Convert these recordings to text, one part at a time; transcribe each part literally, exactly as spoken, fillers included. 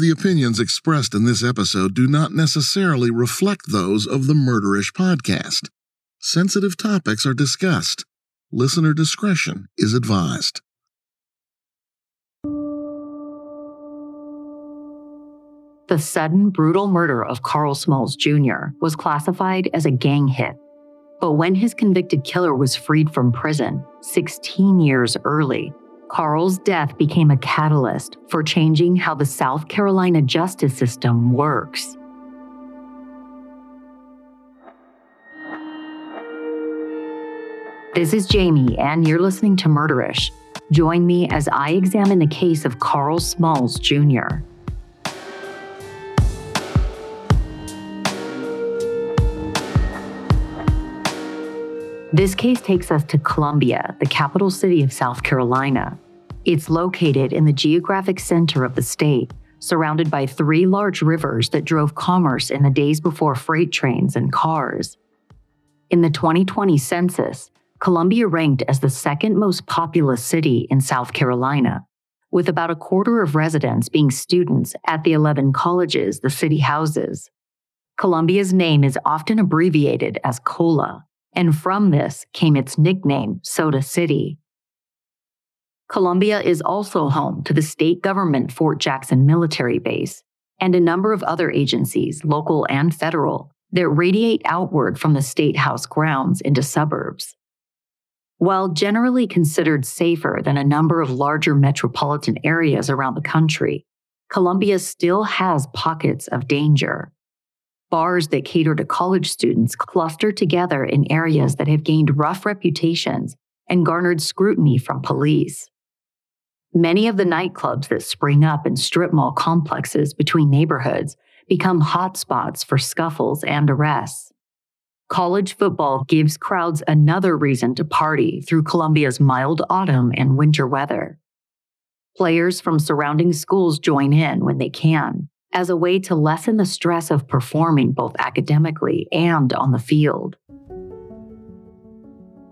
The opinions expressed in this episode do not necessarily reflect those of the Murderish podcast. Sensitive topics are discussed. Listener discretion is advised. The sudden, brutal murder of Carl Smalls Junior was classified as a gang hit. But when his convicted killer was freed from prison sixteen years early, Carl's death became a catalyst for changing how the South Carolina justice system works. This is Jami, and you're listening to Murderish. Join me as I examine the case of Carl Smalls Junior This case takes us to Columbia, the capital city of South Carolina. It's located in the geographic center of the state, surrounded by three large rivers that drove commerce in the days before freight trains and cars. In the twenty twenty census, Columbia ranked as the second most populous city in South Carolina, with about a quarter of residents being students at the eleven colleges the city houses. Columbia's name is often abbreviated as COLA. And from this came its nickname, Soda City. Columbia is also home to the state government Fort Jackson military base and a number of other agencies, local and federal, that radiate outward from the state house grounds into suburbs. While generally considered safer than a number of larger metropolitan areas around the country, Columbia still has pockets of danger. Bars that cater to college students cluster together in areas that have gained rough reputations and garnered scrutiny from police. Many of the nightclubs that spring up in strip mall complexes between neighborhoods become hotspots for scuffles and arrests. College football gives crowds another reason to party through Columbia's mild autumn and winter weather. Players from surrounding schools join in when they can, as a way to lessen the stress of performing both academically and on the field.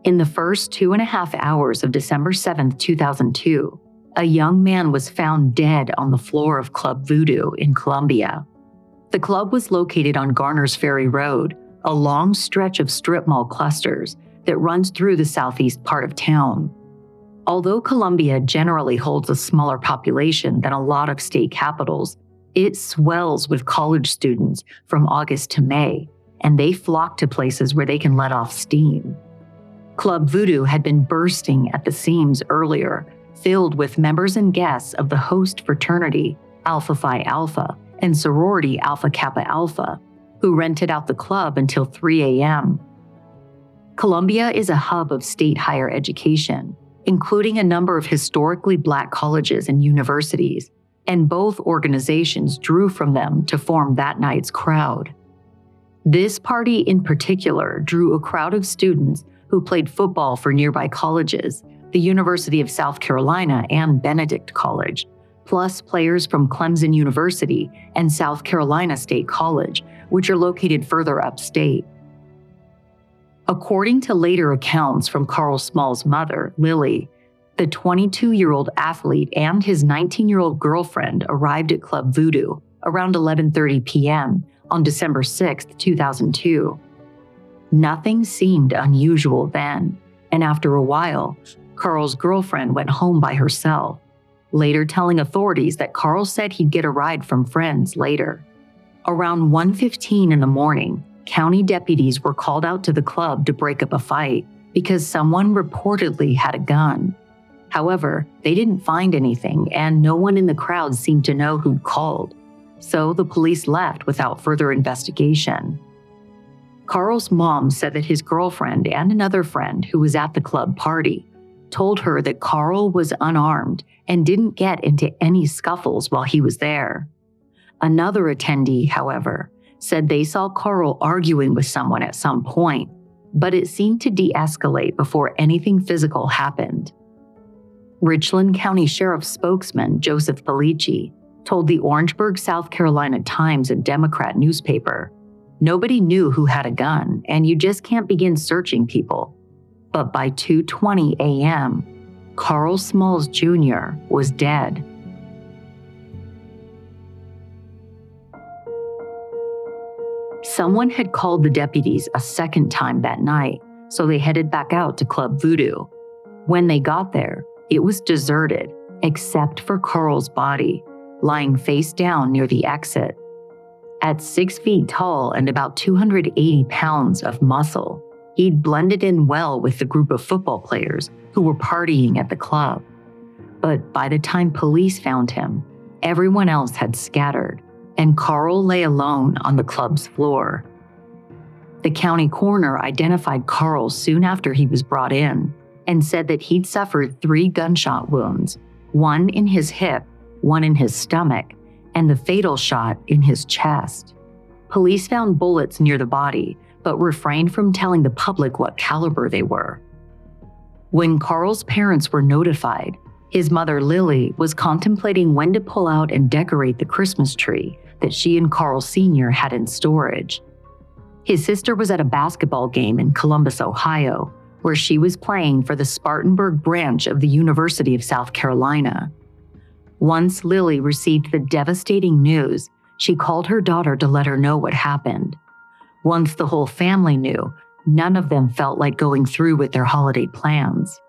In the first two and a half hours of December seventh, two thousand two, a young man was found dead on the floor of Club Voodoo in Columbia. The club was located on Garner's Ferry Road, a long stretch of strip mall clusters that runs through the southeast part of town. Although Columbia generally holds a smaller population than a lot of state capitals, it swells with college students from August to May, and they flock to places where they can let off steam. Club Voodoo had been bursting at the seams earlier, filled with members and guests of the host fraternity, Alpha Phi Alpha, and sorority Alpha Kappa Alpha, who rented out the club until three a.m. Columbia is a hub of state higher education, including a number of historically Black colleges and universities, and both organizations drew from them to form that night's crowd. This party in particular drew a crowd of students who played football for nearby colleges, the University of South Carolina and Benedict College, plus players from Clemson University and South Carolina State College, which are located further upstate. According to later accounts from Carl Smalls' mother, Lily, the twenty-two-year-old athlete and his nineteen-year-old girlfriend arrived at Club Voodoo around eleven thirty p.m. on December sixth, two thousand two. Nothing seemed unusual then, and after a while, Carl's girlfriend went home by herself, later telling authorities that Carl said he'd get a ride from friends later. Around one fifteen in the morning, county deputies were called out to the club to break up a fight because someone reportedly had a gun. However, they didn't find anything, and no one in the crowd seemed to know who'd called, so the police left without further investigation. Carl's mom said that his girlfriend and another friend who was at the club party told her that Carl was unarmed and didn't get into any scuffles while he was there. Another attendee, however, said they saw Carl arguing with someone at some point, but it seemed to de-escalate before anything physical happened. Richland County Sheriff's spokesman Joseph Pellicci told the Orangeburg, South Carolina Times and Democrat newspaper, "Nobody knew who had a gun, and you just can't begin searching people." But by two twenty a.m., Carl Smalls Junior was dead. Someone had called the deputies a second time that night, so they headed back out to Club Voodoo. When they got there, it was deserted, except for Carl's body, lying face down near the exit. At six feet tall and about two hundred eighty pounds of muscle, he'd blended in well with the group of football players who were partying at the club. But by the time police found him, everyone else had scattered, and Carl lay alone on the club's floor. The county coroner identified Carl soon after he was brought in and said that he'd suffered three gunshot wounds, one in his hip, one in his stomach, and the fatal shot in his chest. Police found bullets near the body, but refrained from telling the public what caliber they were. When Carl's parents were notified, his mother, Lily, was contemplating when to pull out and decorate the Christmas tree that she and Carl Senior had in storage. His sister was at a basketball game in Columbus, Ohio, where she was playing for the Spartanburg branch of the University of South Carolina. Once Lily received the devastating news, she called her daughter to let her know what happened. Once the whole family knew, none of them felt like going through with their holiday plans.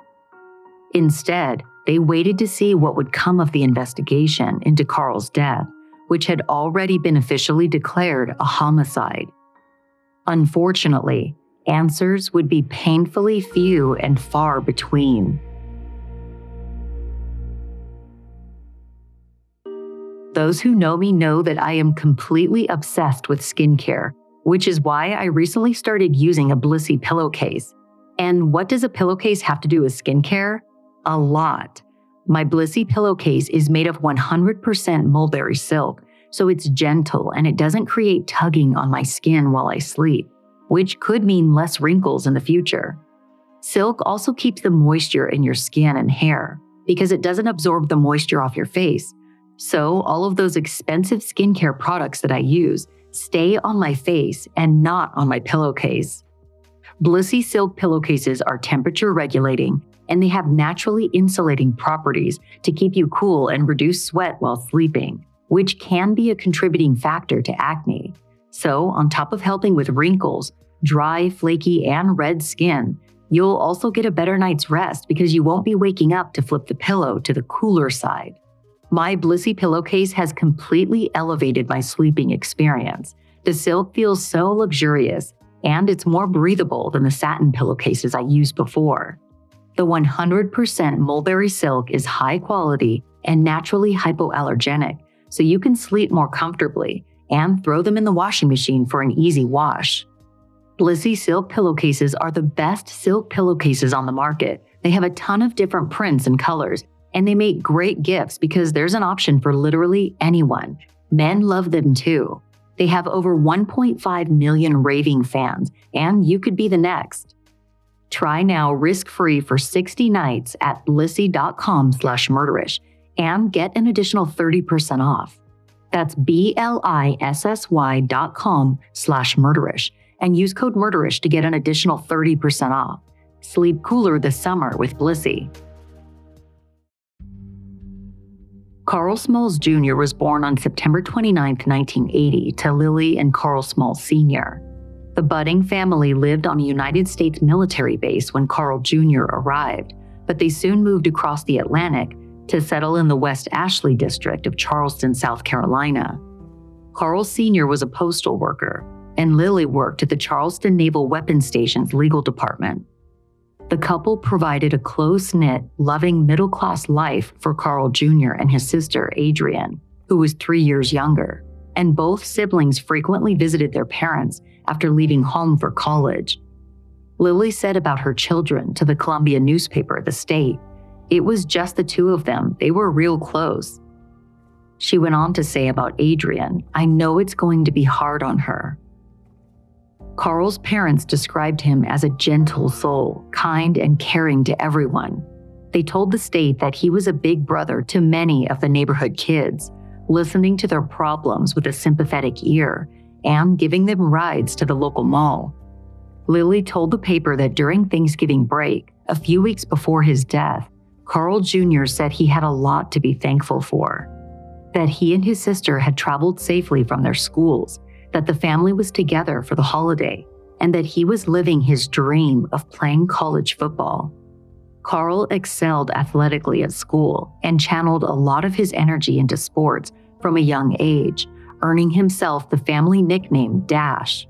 Instead, they waited to see what would come of the investigation into Carl's death, which had already been officially declared a homicide. Unfortunately, answers would be painfully few and far between. Those who know me know that I am completely obsessed with skincare, which is why I recently started using a Blissy pillowcase. And what does a pillowcase have to do with skincare? A lot. My Blissy pillowcase is made of one hundred percent mulberry silk, so it's gentle and it doesn't create tugging on my skin while I sleep, which could mean less wrinkles in the future. Silk also keeps the moisture in your skin and hair because it doesn't absorb the moisture off your face. So all of those expensive skincare products that I use stay on my face and not on my pillowcase. Blissy silk pillowcases are temperature regulating, and they have naturally insulating properties to keep you cool and reduce sweat while sleeping, which can be a contributing factor to acne. So on top of helping with wrinkles, dry, flaky, and red skin, you'll also get a better night's rest because you won't be waking up to flip the pillow to the cooler side. My Blissy pillowcase has completely elevated my sleeping experience. The silk feels so luxurious, and it's more breathable than the satin pillowcases I used before. The one hundred percent mulberry silk is high quality and naturally hypoallergenic, so you can sleep more comfortably and throw them in the washing machine for an easy wash. Blissy silk pillowcases are the best silk pillowcases on the market. They have a ton of different prints and colors, and they make great gifts because there's an option for literally anyone. Men love them too. They have over one point five million raving fans, and you could be the next. Try now risk-free for sixty nights at blissy.com slash murderish and get an additional thirty percent off. That's B-L-I-S-S-Y dot com slash murderish and use code murderish to get an additional thirty percent off. Sleep cooler this summer with Blissy. Carl Smalls Junior was born on September twenty-ninth, nineteen eighty, to Lily and Carl Smalls Senior The budding family lived on a United States military base when Carl Junior arrived, but they soon moved across the Atlantic to settle in the West Ashley district of Charleston, South Carolina. Carl Senior was a postal worker, and Lily worked at the Charleston Naval Weapons Station's legal department. The couple provided a close-knit, loving middle-class life for Carl Junior and his sister, Adrienne, who was three years younger, and both siblings frequently visited their parents after leaving home for college. Lily said about her children to the Columbia newspaper, The State, "It was just the two of them. They were real close." She went on to say about Adrienne, "I know it's going to be hard on her." Carl's parents described him as a gentle soul, kind and caring to everyone. They told The State that he was a big brother to many of the neighborhood kids, listening to their problems with a sympathetic ear and giving them rides to the local mall. Lily told the paper that during Thanksgiving break, a few weeks before his death, Carl Junior said he had a lot to be thankful for, that he and his sister had traveled safely from their schools, that the family was together for the holiday, and that he was living his dream of playing college football. Carl excelled athletically at school and channeled a lot of his energy into sports from a young age, earning himself the family nickname Dash.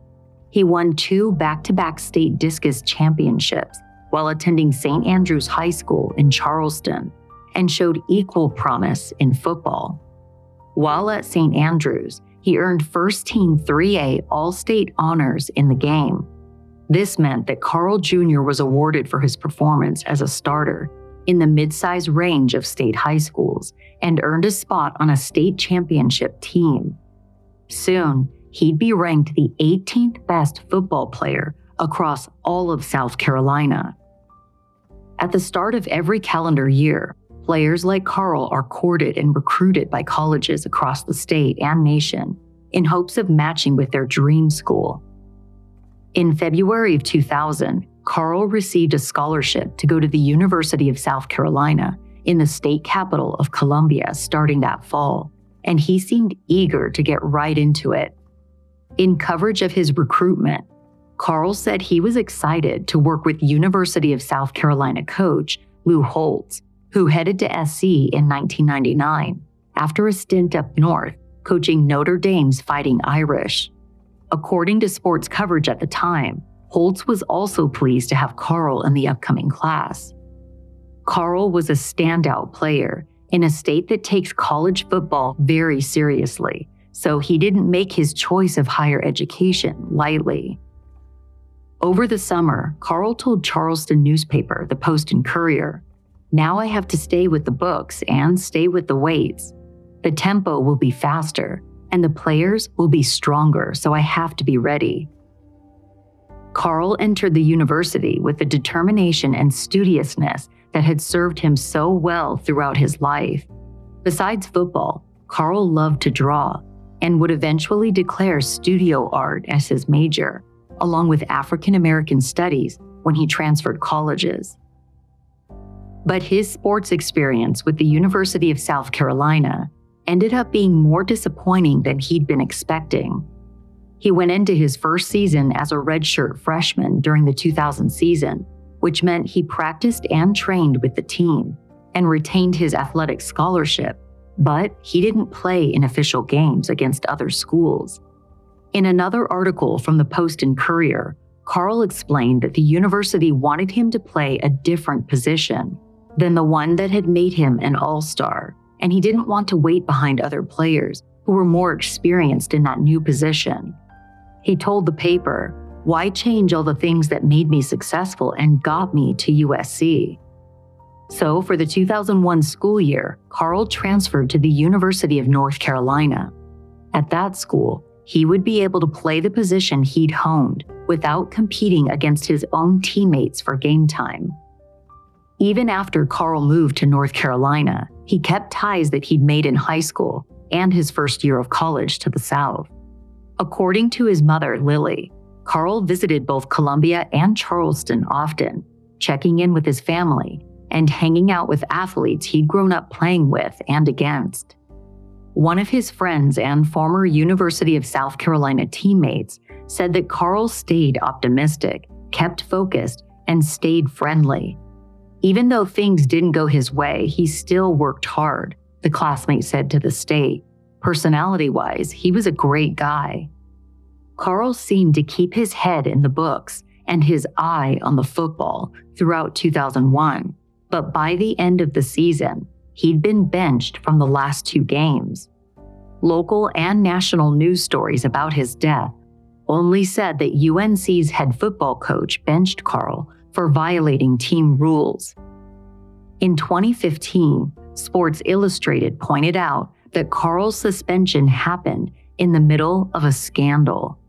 He won two back-to-back state discus championships while attending Saint Andrews High School in Charleston and showed equal promise in football. While at Saint Andrews, he earned first-team three A All-State honors in the game. This meant that Carl Junior was awarded for his performance as a starter in the midsize range of state high schools and earned a spot on a state championship team. Soon, he'd be ranked the eighteenth best football player across all of South Carolina. At the start of every calendar year, players like Carl are courted and recruited by colleges across the state and nation in hopes of matching with their dream school. In February of two thousand, Carl received a scholarship to go to the University of South Carolina in the state capital of Columbia starting that fall, and he seemed eager to get right into it. In coverage of his recruitment, Carl said he was excited to work with University of South Carolina coach Lou Holtz, who headed to S C in nineteen ninety-nine after a stint up north coaching Notre Dame's Fighting Irish. According to sports coverage at the time, Holtz was also pleased to have Carl in the upcoming class. Carl was a standout player in a state that takes college football very seriously, so he didn't make his choice of higher education lightly. Over the summer, Carl told Charleston newspaper, The Post and Courier, "Now I have to stay with the books and stay with the weights. The tempo will be faster and the players will be stronger, so I have to be ready." Carl entered the university with the determination and studiousness that had served him so well throughout his life. Besides football, Carl loved to draw and would eventually declare studio art as his major, along with African American studies when he transferred colleges. But his sports experience with the University of South Carolina ended up being more disappointing than he'd been expecting. He went into his first season as a redshirt freshman during the two thousand season, which meant he practiced and trained with the team and retained his athletic scholarship, but he didn't play in official games against other schools. In another article from the Post and Courier, Carl explained that the university wanted him to play a different position than the one that had made him an all-star, and he didn't want to wait behind other players who were more experienced in that new position. He told the paper, "Why change all the things that made me successful and got me to U S C?" So for the two thousand one school year, Carl transferred to the University of North Carolina. At that school, he would be able to play the position he'd honed without competing against his own teammates for game time. Even after Carl moved to North Carolina, he kept ties that he'd made in high school and his first year of college to the South. According to his mother, Lily, Carl visited both Columbia and Charleston often, checking in with his family and hanging out with athletes he'd grown up playing with and against. One of his friends and former University of South Carolina teammates said that Carl stayed optimistic, kept focused, and stayed friendly. Even though things didn't go his way, he still worked hard, the classmate said to The State. Personality-wise, he was a great guy. Carl seemed to keep his head in the books and his eye on the football throughout two thousand one, but by the end of the season, he'd been benched from the last two games. Local and national news stories about his death only said that U N C's head football coach benched Carl for violating team rules. In twenty fifteen, Sports Illustrated pointed out that Carl's suspension happened in the middle of a scandal.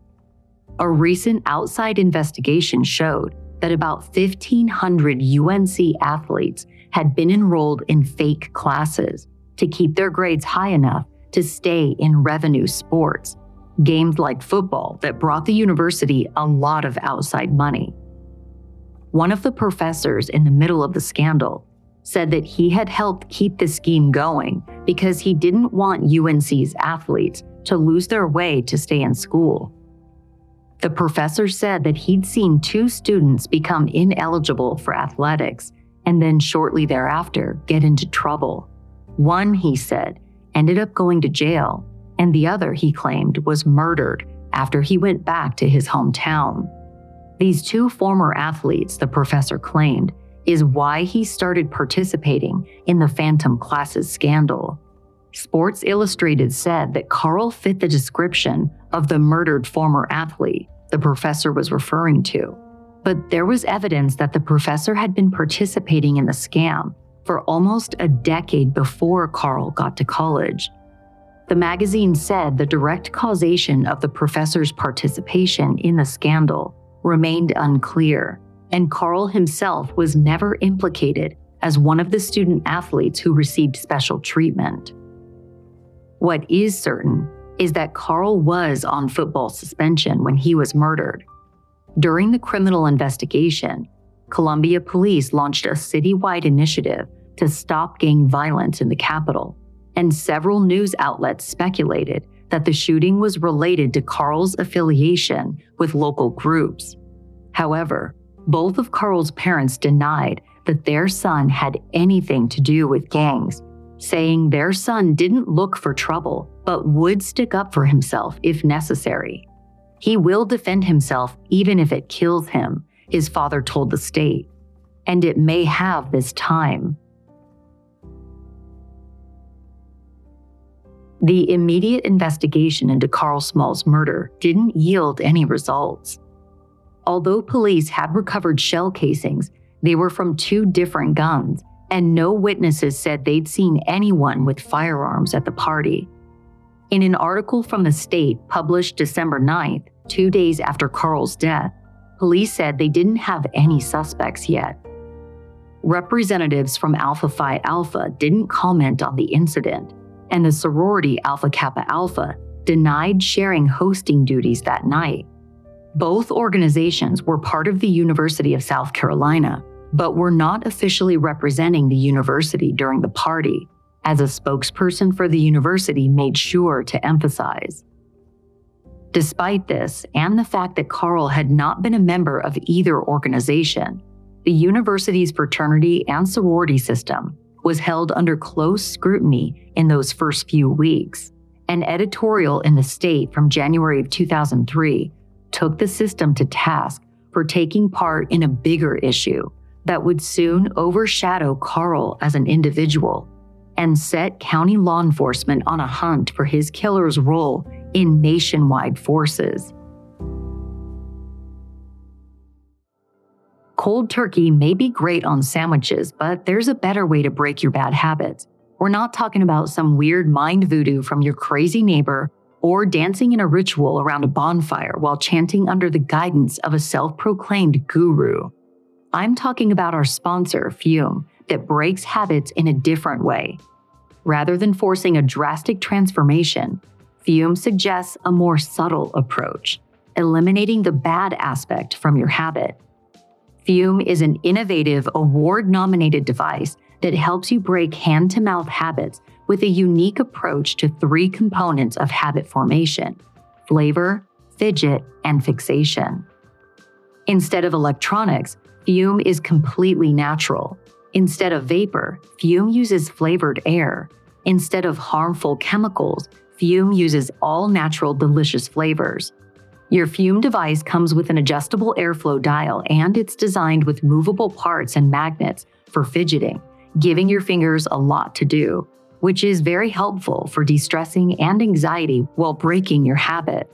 A recent outside investigation showed that about fifteen hundred U N C athletes had been enrolled in fake classes to keep their grades high enough to stay in revenue sports, games like football that brought the university a lot of outside money. One of the professors in the middle of the scandal said that he had helped keep the scheme going because he didn't want U N C's athletes to lose their way to stay in school. The professor said that he'd seen two students become ineligible for athletics and then shortly thereafter get into trouble. One, he said, ended up going to jail, and the other, he claimed, was murdered after he went back to his hometown. These two former athletes, the professor claimed, is why he started participating in the phantom classes scandal. Sports Illustrated said that Carl fit the description of the murdered former athlete the professor was referring to, but there was evidence that the professor had been participating in the scam for almost a decade before Carl got to college. The magazine said the direct causation of the professor's participation in the scandal remained unclear, and Carl himself was never implicated as one of the student athletes who received special treatment. What is certain is that Carl was on football suspension when he was murdered. During the criminal investigation, Columbia police launched a citywide initiative to stop gang violence in the capital, and several news outlets speculated that the shooting was related to Carl's affiliation with local groups. However, both of Carl's parents denied that their son had anything to do with gangs, saying their son didn't look for trouble, but would stick up for himself if necessary. "He will defend himself even if it kills him," his father told The State, "and it may have this time." The immediate investigation into Carl Smalls' murder didn't yield any results. Although police had recovered shell casings, they were from two different guns, and no witnesses said they'd seen anyone with firearms at the party. In an article from The State published December ninth, two days after Carl's death, police said they didn't have any suspects yet. Representatives from Alpha Phi Alpha didn't comment on the incident, and the sorority Alpha Kappa Alpha denied sharing hosting duties that night. Both organizations were part of the University of South Carolina, but were not officially representing the university during the party, as a spokesperson for the university made sure to emphasize. Despite this, and the fact that Carl had not been a member of either organization, the university's fraternity and sorority system was held under close scrutiny in those first few weeks. An editorial in The State from January of two thousand three took the system to task for taking part in a bigger issue that would soon overshadow Carl as an individual and set county law enforcement on a hunt for his killer's role in nationwide forces. Cold turkey may be great on sandwiches, but there's a better way to break your bad habits. We're not talking about some weird mind voodoo from your crazy neighbor or dancing in a ritual around a bonfire while chanting under the guidance of a self-proclaimed guru. I'm talking about our sponsor, Füm, that breaks habits in a different way. Rather than forcing a drastic transformation, Füm suggests a more subtle approach, eliminating the bad aspect from your habit. Füm is an innovative, award-nominated device that helps you break hand-to-mouth habits with a unique approach to three components of habit formation: flavor, fidget, and fixation. Instead of electronics, Füm is completely natural. Instead of vapor, Füm uses flavored air. Instead of harmful chemicals, Füm uses all natural delicious flavors. Your Füm device comes with an adjustable airflow dial, and it's designed with movable parts and magnets for fidgeting, giving your fingers a lot to do, which is very helpful for de-stressing and anxiety while breaking your habit.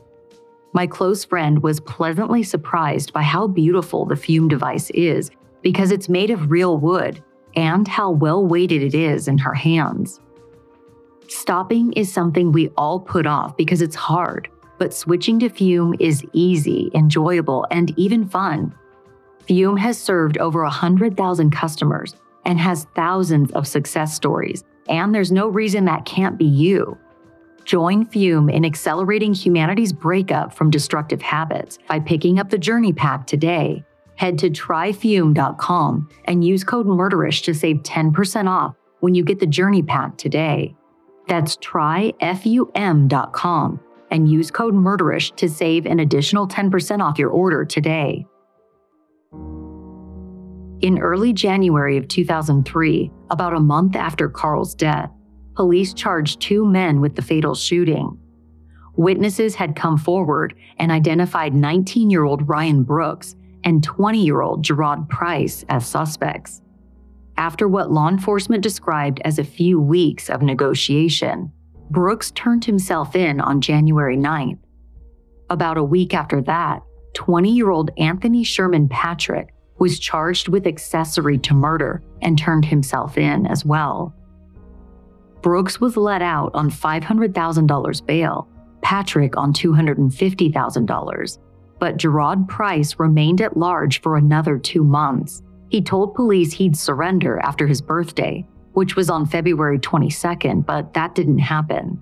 My close friend was pleasantly surprised by how beautiful the Füm device is because it's made of real wood and how well weighted it is in her hands. Stopping is something we all put off because it's hard, but switching to Füm is easy, enjoyable, and even fun. Füm has served over one hundred thousand customers and has thousands of success stories, and there's no reason that can't be you. Join Füm in accelerating humanity's breakup from destructive habits by picking up the Journey Pack today. Head to try füm dot com and use code Murderish to save ten percent off when you get the Journey Pack today. That's try füm dot com and use code Murderish to save an additional ten percent off your order today. In early January of two thousand three, about a month after Carl's death, police charged two men with the fatal shooting. Witnesses had come forward and identified nineteen-year-old Ryan Brooks and twenty-year-old Gerard Price as suspects. After what law enforcement described as a few weeks of negotiation, Brooks turned himself in on January ninth. About a week after that, twenty-year-old Anthony Sherman Patrick was charged with accessory to murder and turned himself in as well. Brooks was let out on five hundred thousand dollars bail, Patrick on two hundred fifty thousand dollars, but Gerard Price remained at large for another two months. He told police he'd surrender after his birthday, which was on February twenty-second, but that didn't happen.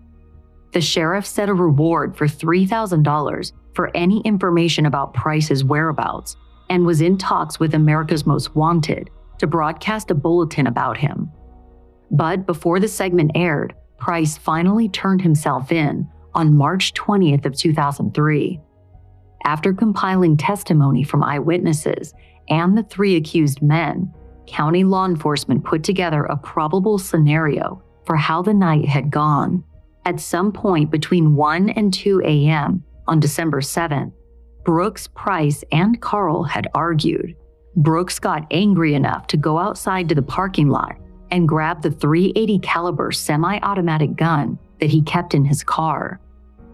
The sheriff set a reward for three thousand dollars for any information about Price's whereabouts, and was in talks with America's Most Wanted to broadcast a bulletin about him. But before the segment aired, Price finally turned himself in on March twentieth of two thousand three. After compiling testimony from eyewitnesses and the three accused men, county law enforcement put together a probable scenario for how the night had gone. At some point between one and two a.m. on December seventh, Brooks, Price, and Carl had argued. Brooks got angry enough to go outside to the parking lot and grab the three eighty caliber semi-automatic gun that he kept in his car.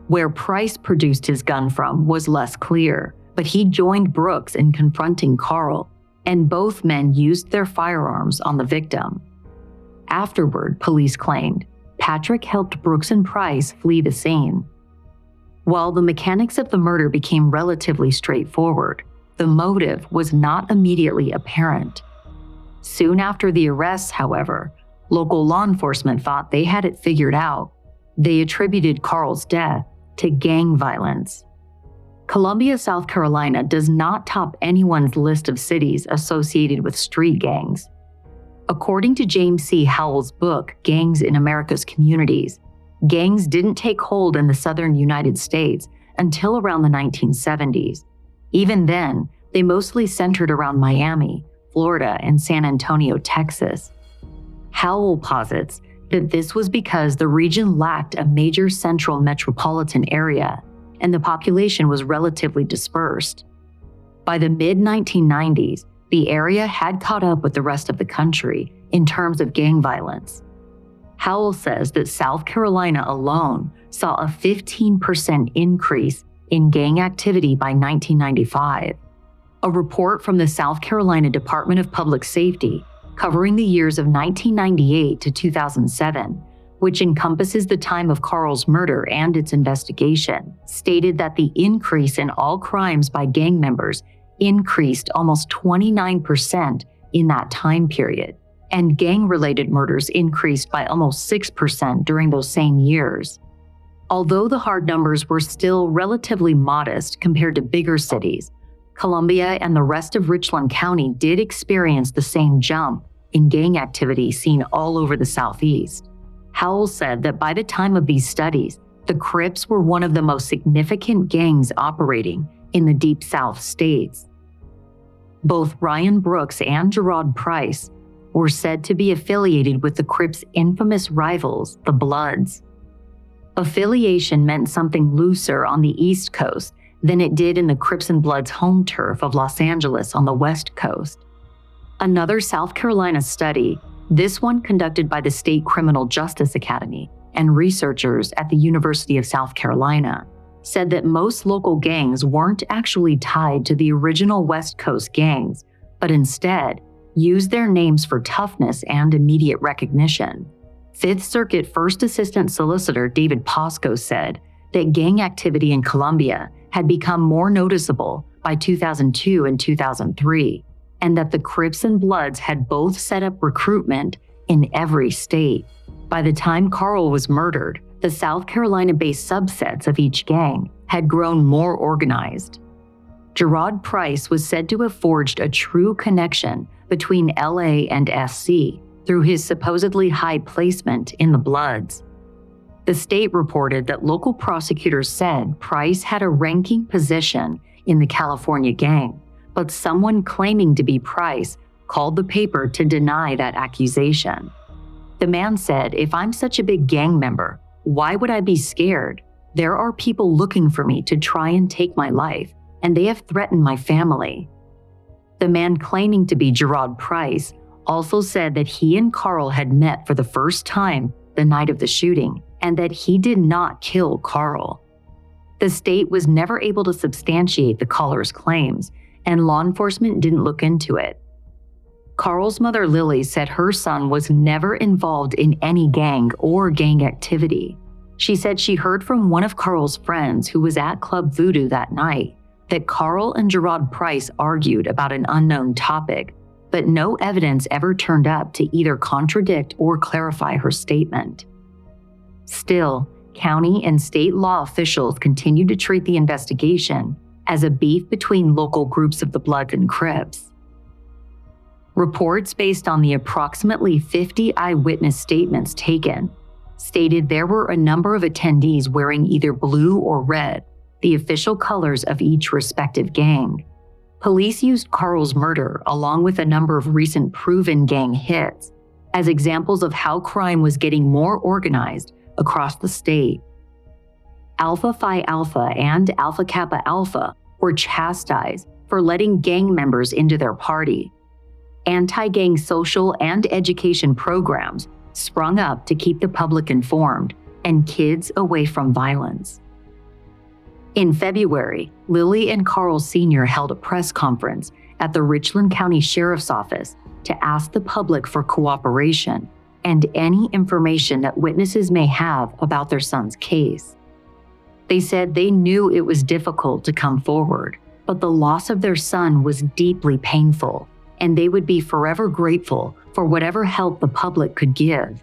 Where Price produced his gun from was less clear, but he joined Brooks in confronting Carl, and both men used their firearms on the victim. Afterward, police claimed, Patrick helped Brooks and Price flee the scene. While the mechanics of the murder became relatively straightforward, the motive was not immediately apparent. Soon after the arrests, however, local law enforcement thought they had it figured out. They attributed Carl's death to gang violence. Columbia, South Carolina does not top anyone's list of cities associated with street gangs. According to James C. Howell's book, Gangs in America's Communities, gangs didn't take hold in the southern United States until around the nineteen seventies. Even then, they mostly centered around Miami, Florida, and San Antonio, Texas. Howell posits that this was because the region lacked a major central metropolitan area, and the population was relatively dispersed. By the mid nineteen nineties, the area had caught up with the rest of the country in terms of gang violence. Howell says that South Carolina alone saw a fifteen percent increase in gang activity by nineteen ninety-five. A report from the South Carolina Department of Public Safety covering the years of nineteen ninety-eight to two thousand seven, which encompasses the time of Carl's murder and its investigation, stated that the increase in all crimes by gang members increased almost twenty-nine percent in that time period, and gang-related murders increased by almost six percent during those same years. Although the hard numbers were still relatively modest compared to bigger cities, Columbia and the rest of Richland County did experience the same jump in gang activity seen all over the Southeast. Howell said that by the time of these studies, the Crips were one of the most significant gangs operating in the Deep South states. Both Ryan Brooks and Gerard Price were said to be affiliated with the Crips' infamous rivals, the Bloods. Affiliation meant something looser on the East Coast than it did in the Crips and Bloods' home turf of Los Angeles on the West Coast. Another South Carolina study, this one conducted by the State Criminal Justice Academy and researchers at the University of South Carolina, said that most local gangs weren't actually tied to the original West Coast gangs, but instead used their names for toughness and immediate recognition. Fifth Circuit First Assistant Solicitor David Posco said that gang activity in Columbia had become more noticeable by two thousand two and two thousand three, and that the Crips and Bloods had both set up recruitment in every state. By the time Carl was murdered, the South Carolina-based subsets of each gang had grown more organized. Gerard Price was said to have forged a true connection between L A and S C through his supposedly high placement in the Bloods. The state reported that local prosecutors said Price had a ranking position in the California gang, but someone claiming to be Price called the paper to deny that accusation. The man said, "If I'm such a big gang member, why would I be scared? There are people looking for me to try and take my life, and they have threatened my family." The man claiming to be Gerard Price also said that he and Carl had met for the first time the night of the shooting, and that he did not kill Carl. The state was never able to substantiate the caller's claims, and law enforcement didn't look into it. Carl's mother Lily said her son was never involved in any gang or gang activity. She said she heard from one of Carl's friends who was at Club Voodoo that night that Carl and Gerard Price argued about an unknown topic, but no evidence ever turned up to either contradict or clarify her statement. Still, county and state law officials continued to treat the investigation as a beef between local groups of the Bloods and Crips. Reports based on the approximately fifty eyewitness statements taken stated there were a number of attendees wearing either blue or red, the official colors of each respective gang. Police used Carl's murder, along with a number of recent proven gang hits, as examples of how crime was getting more organized across the state. Alpha Phi Alpha and Alpha Kappa Alpha were chastised for letting gang members into their party. Anti-gang social and education programs sprung up to keep the public informed and kids away from violence. In February, Lily and Carl Senior held a press conference at the Richland County Sheriff's Office to ask the public for cooperation and any information that witnesses may have about their son's case. They said they knew it was difficult to come forward, but the loss of their son was deeply painful, and they would be forever grateful for whatever help the public could give.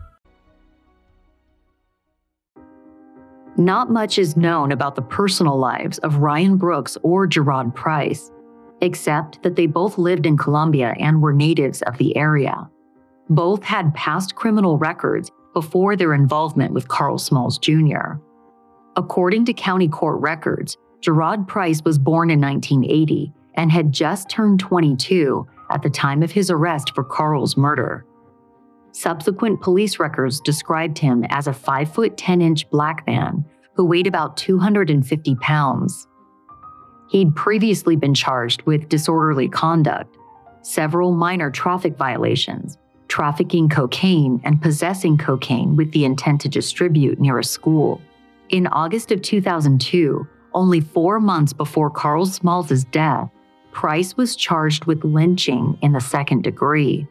Not much is known about the personal lives of Ryan Brooks or Gerard Price, except that they both lived in Columbia and were natives of the area. Both had past criminal records before their involvement with Carl Smalls Junior According to county court records, Gerard Price was born in nineteen eighty and had just turned twenty-two at the time of his arrest for Carl's murder. Subsequent police records described him as a five foot ten inch black man who weighed about two hundred fifty pounds. He'd previously been charged with disorderly conduct, several minor traffic violations, trafficking cocaine, and possessing cocaine with the intent to distribute near a school. In August of two thousand two, only four months before Carl Smalls' death, Price was charged with lynching in the second degree.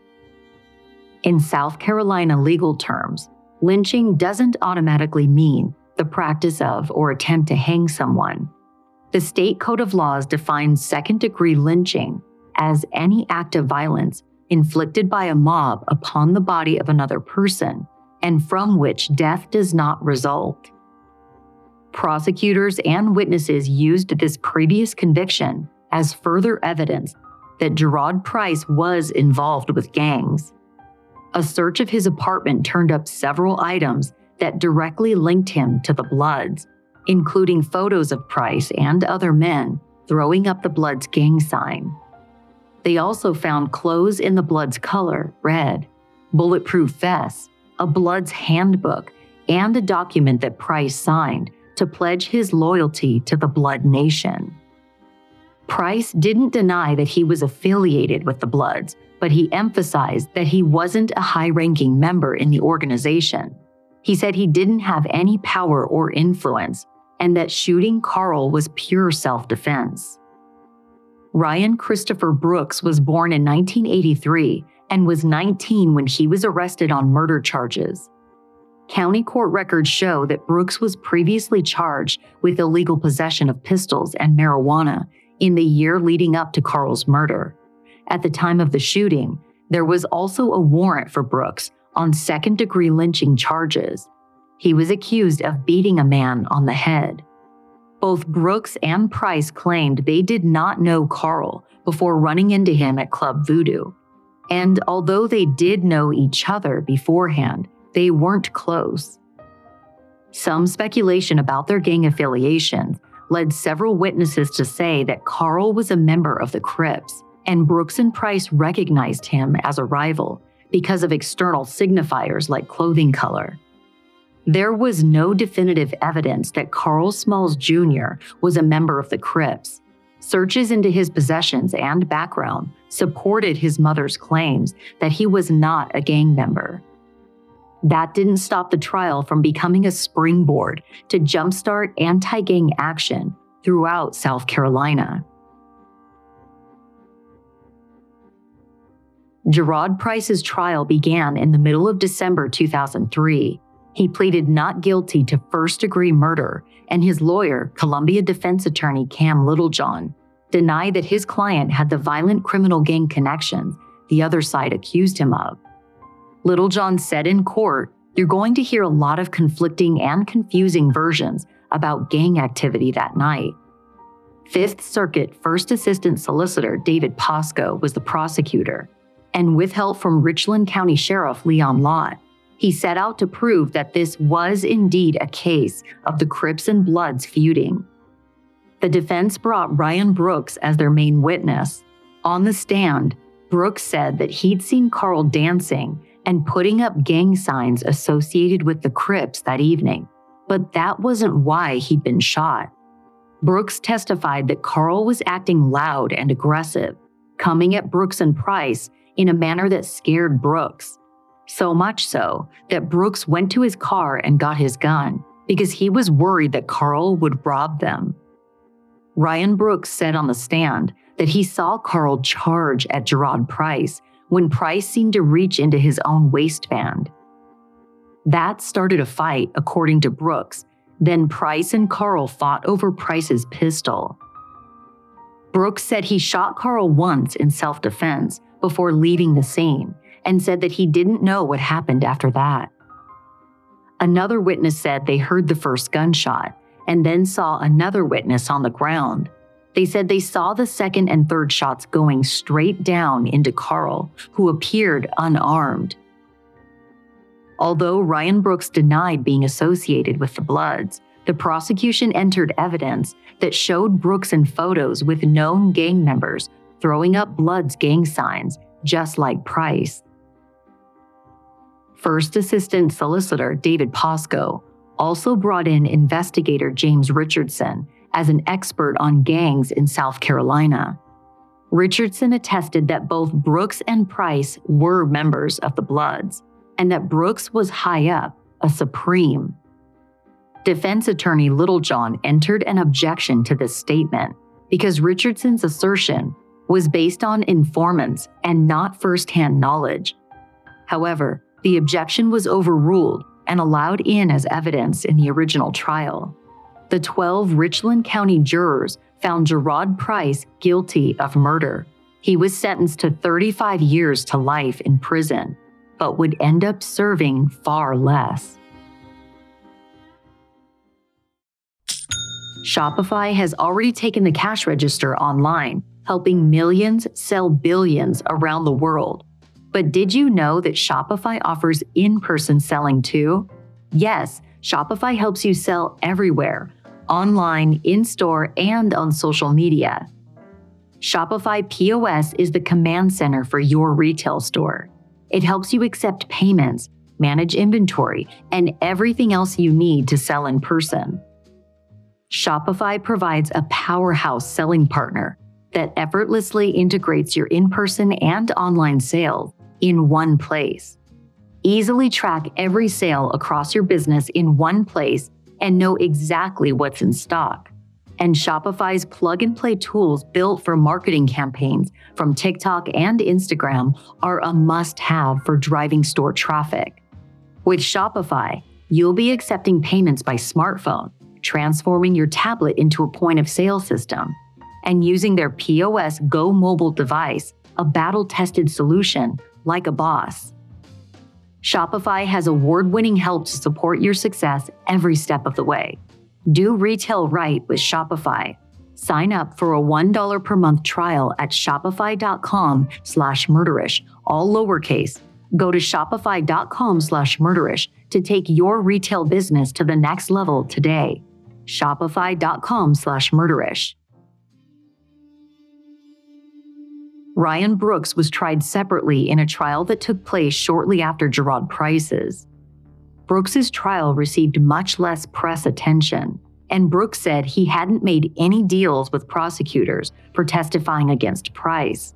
In South Carolina legal terms, lynching doesn't automatically mean the practice of or attempt to hang someone. The state code of laws defines second-degree lynching as any act of violence inflicted by a mob upon the body of another person and from which death does not result. Prosecutors and witnesses used this previous conviction as further evidence that Gerard Price was involved with gangs. A search of his apartment turned up several items that directly linked him to the Bloods, including photos of Price and other men throwing up the Bloods gang sign. They also found clothes in the Bloods color, red, bulletproof vests, a Bloods handbook, and a document that Price signed to pledge his loyalty to the Blood Nation. Price didn't deny that he was affiliated with the Bloods, but he emphasized that he wasn't a high-ranking member in the organization. He said he didn't have any power or influence, and that shooting Carl was pure self-defense. Ryan Christopher Brooks was born in nineteen eighty-three and was nineteen when he was arrested on murder charges. County court records show that Brooks was previously charged with illegal possession of pistols and marijuana in the year leading up to Carl's murder. At the time of the shooting, there was also a warrant for Brooks on second-degree lynching charges. He was accused of beating a man on the head. Both Brooks and Price claimed they did not know Carl before running into him at Club Voodoo. And although they did know each other beforehand, they weren't close. Some speculation about their gang affiliations led several witnesses to say that Carl was a member of the Crips, and Brooks and Price recognized him as a rival because of external signifiers like clothing color. There was no definitive evidence that Carl Smalls Junior was a member of the Crips. Searches into his possessions and background supported his mother's claims that he was not a gang member. That didn't stop the trial from becoming a springboard to jumpstart anti-gang action throughout South Carolina. Gerard Price's trial began in the middle of December two thousand three. He pleaded not guilty to first-degree murder, and his lawyer, Columbia defense attorney Cam Littlejohn, denied that his client had the violent criminal gang connections the other side accused him of. Littlejohn said in court, "You're going to hear a lot of conflicting and confusing versions about gang activity that night." Fifth Circuit First Assistant Solicitor David Posco was the prosecutor, and with help from Richland County Sheriff Leon Lott, he set out to prove that this was indeed a case of the Crips and Bloods feuding. The defense brought Ryan Brooks as their main witness. On the stand, Brooks said that he'd seen Carl dancing and putting up gang signs associated with the Crips that evening, but that wasn't why he'd been shot. Brooks testified that Carl was acting loud and aggressive, coming at Brooks and Price in a manner that scared Brooks. So much so that Brooks went to his car and got his gun because he was worried that Carl would rob them. Ryan Brooks said on the stand that he saw Carl charge at Gerard Price when Price seemed to reach into his own waistband. That started a fight, according to Brooks. Then Price and Carl fought over Price's pistol. Brooks said he shot Carl once in self-defense before leaving the scene, and said that he didn't know what happened after that. Another witness said they heard the first gunshot and then saw another witness on the ground. They said they saw the second and third shots going straight down into Carl, who appeared unarmed, Although Ryan Brooks denied being associated with the Bloods, the prosecution entered evidence that showed Brooks in photos with known gang members throwing up Bloods gang signs, just like Price. First Assistant Solicitor David Posco also brought in investigator James Richardson as an expert on gangs in South Carolina. Richardson attested that both Brooks and Price were members of the Bloods, and that Brooks was high up, a supreme. Defense attorney Littlejohn entered an objection to this statement because Richardson's assertion was based on informants and not firsthand knowledge. However, the objection was overruled and allowed in as evidence in the original trial. The twelve Richland County jurors found Gerard Price guilty of murder. He was sentenced to thirty-five years to life in prison, but would end up serving far less. Shopify has already taken the cash register online, helping millions sell billions around the world. But did you know that Shopify offers in-person selling too? Yes, Shopify helps you sell everywhere, online, in-store, and on social media. Shopify P O S is the command center for your retail store. It helps you accept payments, manage inventory, and everything else you need to sell in person. Shopify provides a powerhouse selling partner that effortlessly integrates your in-person and online sales in one place. Easily track every sale across your business in one place and know exactly what's in stock. And Shopify's plug-and-play tools built for marketing campaigns from TikTok and Instagram are a must-have for driving store traffic. With Shopify, you'll be accepting payments by smartphone, transforming your tablet into a point-of-sale system, and using their P O S Go mobile device, a battle-tested solution, like a boss. Shopify has award-winning help to support your success every step of the way. Do retail right with Shopify. Sign up for a one dollar per month trial at shopify.com slash murderish, all lowercase. Go to shopify.com slash murderish to take your retail business to the next level today. Shopify.com slash murderish. Ryan Brooks was tried separately in a trial that took place shortly after Gerard Price's. Brooks's trial received much less press attention, and Brooks said he hadn't made any deals with prosecutors for testifying against Price.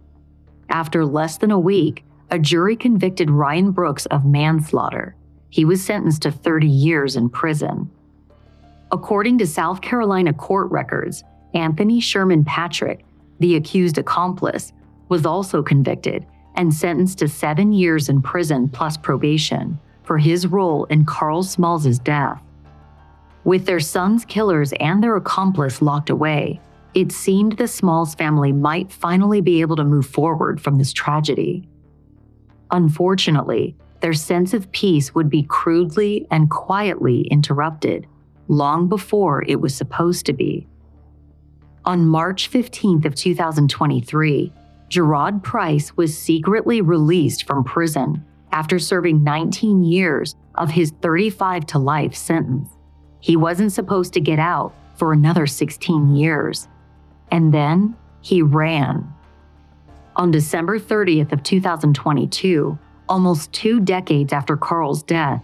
After less than a week, a jury convicted Ryan Brooks of manslaughter. He was sentenced to thirty years in prison. According to South Carolina court records, Anthony Sherman Patrick, the accused accomplice, was also convicted and sentenced to seven years in prison plus probation for his role in Carl Smalls' death. With their son's killers and their accomplice locked away, it seemed the Smalls family might finally be able to move forward from this tragedy. Unfortunately, their sense of peace would be crudely and quietly interrupted long before it was supposed to be. On March fifteenth of two thousand twenty-three, Gerard Price was secretly released from prison after serving nineteen years of his thirty-five to life sentence. He wasn't supposed to get out for another sixteen years. And then he ran. On December thirtieth of two thousand twenty-two, almost two decades after Carl's death,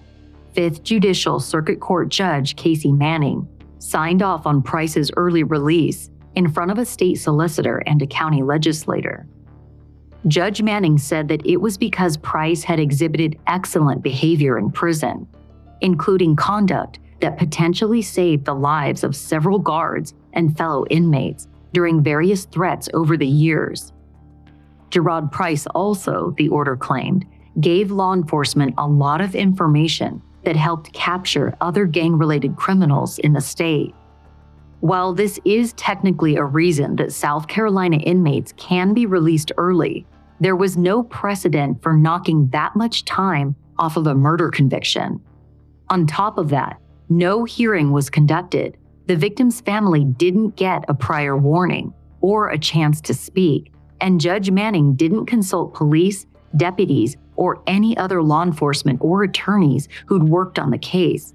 Fifth Judicial Circuit Court Judge Casey Manning signed off on Price's early release in front of a state solicitor and a county legislator. Judge Manning said that it was because Price had exhibited excellent behavior in prison, including conduct that potentially saved the lives of several guards and fellow inmates during various threats over the years. Gerard Price also, the order claimed, gave law enforcement a lot of information that helped capture other gang-related criminals in the state. While this is technically a reason that South Carolina inmates can be released early, there was no precedent for knocking that much time off of a murder conviction. On top of that, no hearing was conducted. The victim's family didn't get a prior warning or a chance to speak, and Judge Manning didn't consult police, deputies, or any other law enforcement or attorneys who'd worked on the case.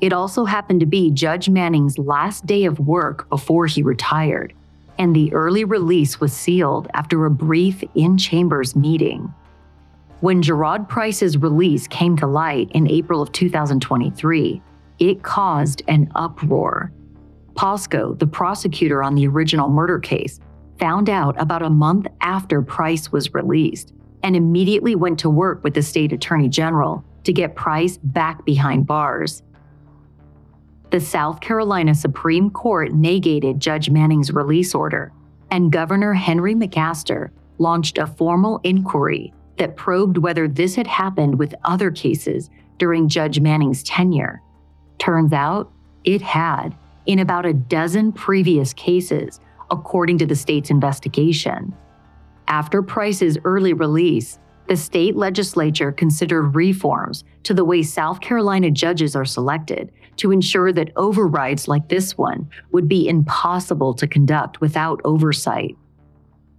It also happened to be Judge Manning's last day of work before he retired, and the early release was sealed after a brief in-chambers meeting. When Gerard Price's release came to light in April of two thousand twenty-three, it caused an uproar. Posco, the prosecutor on the original murder case, found out about a month after Price was released and immediately went to work with the state attorney general to get Price back behind bars. The South Carolina Supreme Court negated Judge Manning's release order, and Governor Henry McMaster launched a formal inquiry that probed whether this had happened with other cases during Judge Manning's tenure. Turns out, it had, in about a dozen previous cases, according to the state's investigation. After Price's early release, the state legislature considered reforms to the way South Carolina judges are selected to ensure that overrides like this one would be impossible to conduct without oversight.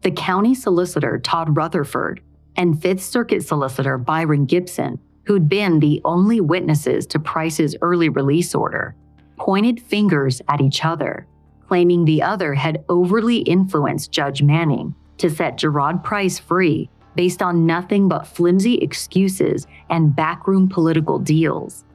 The county solicitor, Todd Rutherford, and Fifth Circuit solicitor, Byron Gibson, who'd been the only witnesses to Price's early release order, pointed fingers at each other, claiming the other had overly influenced Judge Manning to set Gerard Price free based on nothing but flimsy excuses and backroom political deals.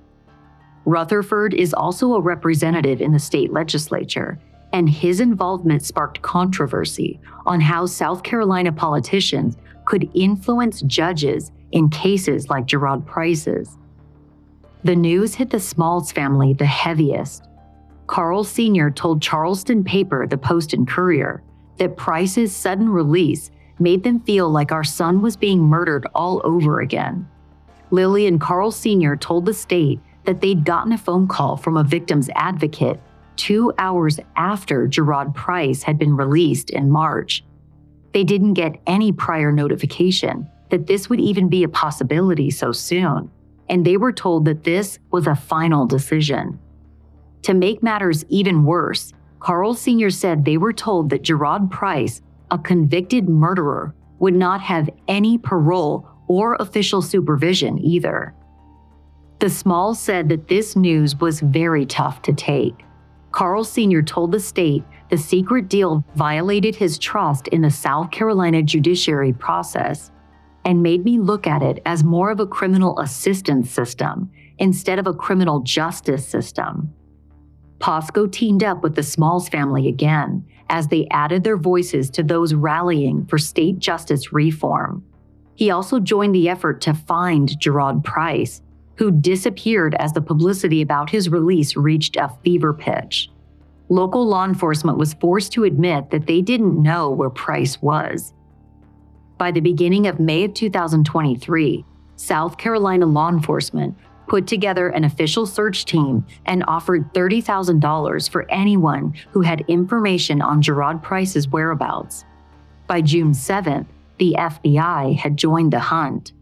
Rutherford is also a representative in the state legislature, and his involvement sparked controversy on how South Carolina politicians could influence judges in cases like Gerard Price's. The news hit the Smalls family the heaviest. Carl Senior told Charleston paper, The Post and Courier, that Price's sudden release made them feel like our son was being murdered all over again. Lily and Carl Senior told the state that they'd gotten a phone call from a victim's advocate two hours after Gerard Price had been released in March. They didn't get any prior notification that this would even be a possibility so soon, and they were told that this was a final decision. To make matters even worse, Carl Senior said they were told that Gerard Price, a convicted murderer, would not have any parole or official supervision either. The Smalls said that this news was very tough to take. Carl Senior told the state the secret deal violated his trust in the South Carolina judiciary process and made me look at it as more of a criminal assistance system instead of a criminal justice system. Posco teamed up with the Smalls family again as they added their voices to those rallying for state justice reform. He also joined the effort to find Gerard Price, who disappeared as the publicity about his release reached a fever pitch. Local law enforcement was forced to admit that they didn't know where Price was. By the beginning of May of two thousand twenty-three, South Carolina law enforcement put together an official search team and offered thirty thousand dollars for anyone who had information on Gerard Price's whereabouts. By June seventh, the F B I had joined the hunt.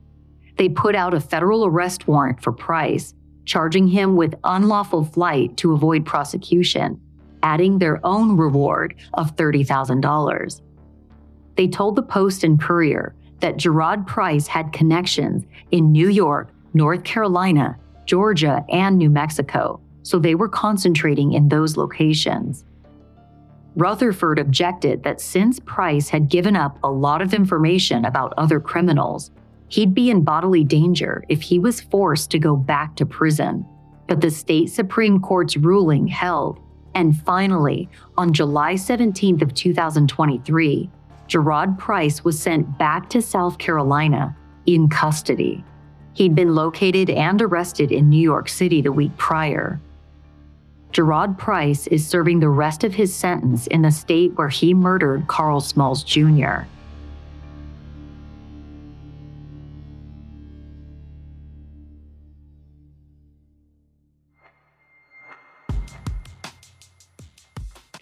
They put out a federal arrest warrant for Price, charging him with unlawful flight to avoid prosecution, adding their own reward of thirty thousand dollars. They told the Post and Courier that Gerard Price had connections in New York, North Carolina, Georgia, and New Mexico, so they were concentrating in those locations. Rutherford objected that since Price had given up a lot of information about other criminals, he'd be in bodily danger if he was forced to go back to prison. But the state Supreme Court's ruling held, and finally, on July seventeenth of two thousand twenty-three, Gerard Price was sent back to South Carolina in custody. He'd been located and arrested in New York City the week prior. Gerard Price is serving the rest of his sentence in the state where he murdered Carl Smalls Junior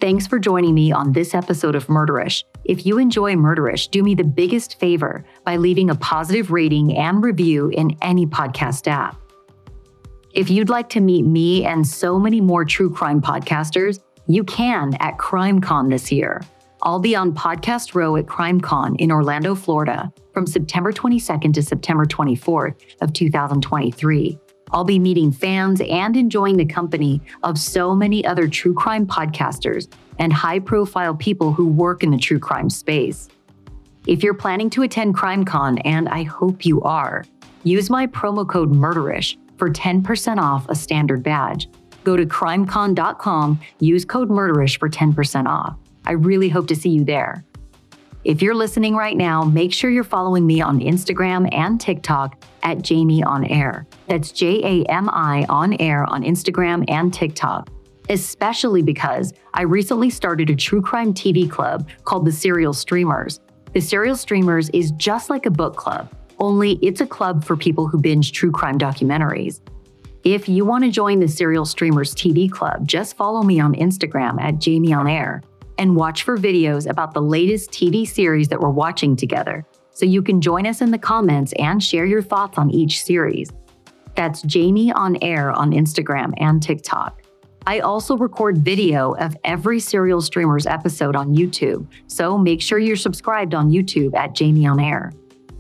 Thanks for joining me on this episode of Murderish. If you enjoy Murderish, do me the biggest favor by leaving a positive rating and review in any podcast app. If you'd like to meet me and so many more true crime podcasters, you can at CrimeCon this year. I'll be on Podcast Row at CrimeCon in Orlando, Florida, from September twenty-second to September twenty-fourth of two thousand twenty-three. I'll be meeting fans and enjoying the company of so many other true crime podcasters and high-profile people who work in the true crime space. If you're planning to attend CrimeCon, and I hope you are, use my promo code Murderish for ten percent off a standard badge. Go to CrimeCon dot com, use code Murderish for ten percent off. I really hope to see you there. If you're listening right now, make sure you're following me on Instagram and TikTok at Jami on Air. That's J A M I on Air on Instagram and TikTok, especially because I recently started a true crime T V club called The Serial Streamers. The Serial Streamers is just like a book club, only it's a club for people who binge true crime documentaries. If you want to join the Serial Streamers T V club, just follow me on Instagram at Jami on Air and watch for videos about the latest T V series that we're watching together, so you can join us in the comments and share your thoughts on each series. That's Jami on Air on Instagram and TikTok. I also record video of every Serial Streamers episode on YouTube, so make sure you're subscribed on YouTube at Jami on Air.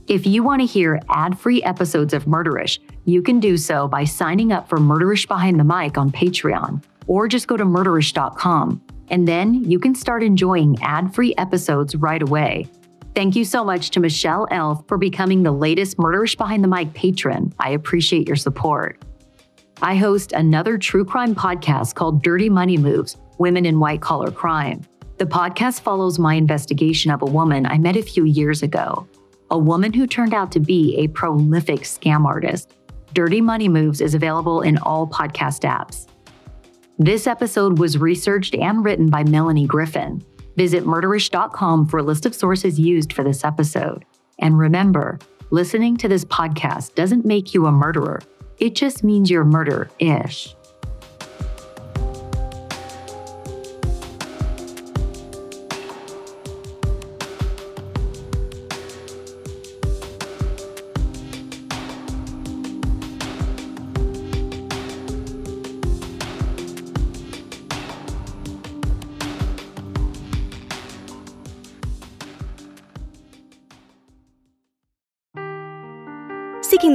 If you want to hear ad-free episodes of Murderish, you can do so by signing up for Murderish Behind the Mic on Patreon, or just go to Murderish dot com, and then you can start enjoying ad-free episodes right away. Thank you so much to Michelle Elf for becoming the latest Murderish Behind the Mic patron. I appreciate your support. I host another true crime podcast called Dirty Money Moves, Women in White Collar Crime. The podcast follows my investigation of a woman I met a few years ago, a woman who turned out to be a prolific scam artist. Dirty Money Moves is available in all podcast apps. This episode was researched and written by Melanie Griffin. Visit Murderish dot com for a list of sources used for this episode. And remember, listening to this podcast doesn't make you a murderer. It just means you're murder-ish. Seeking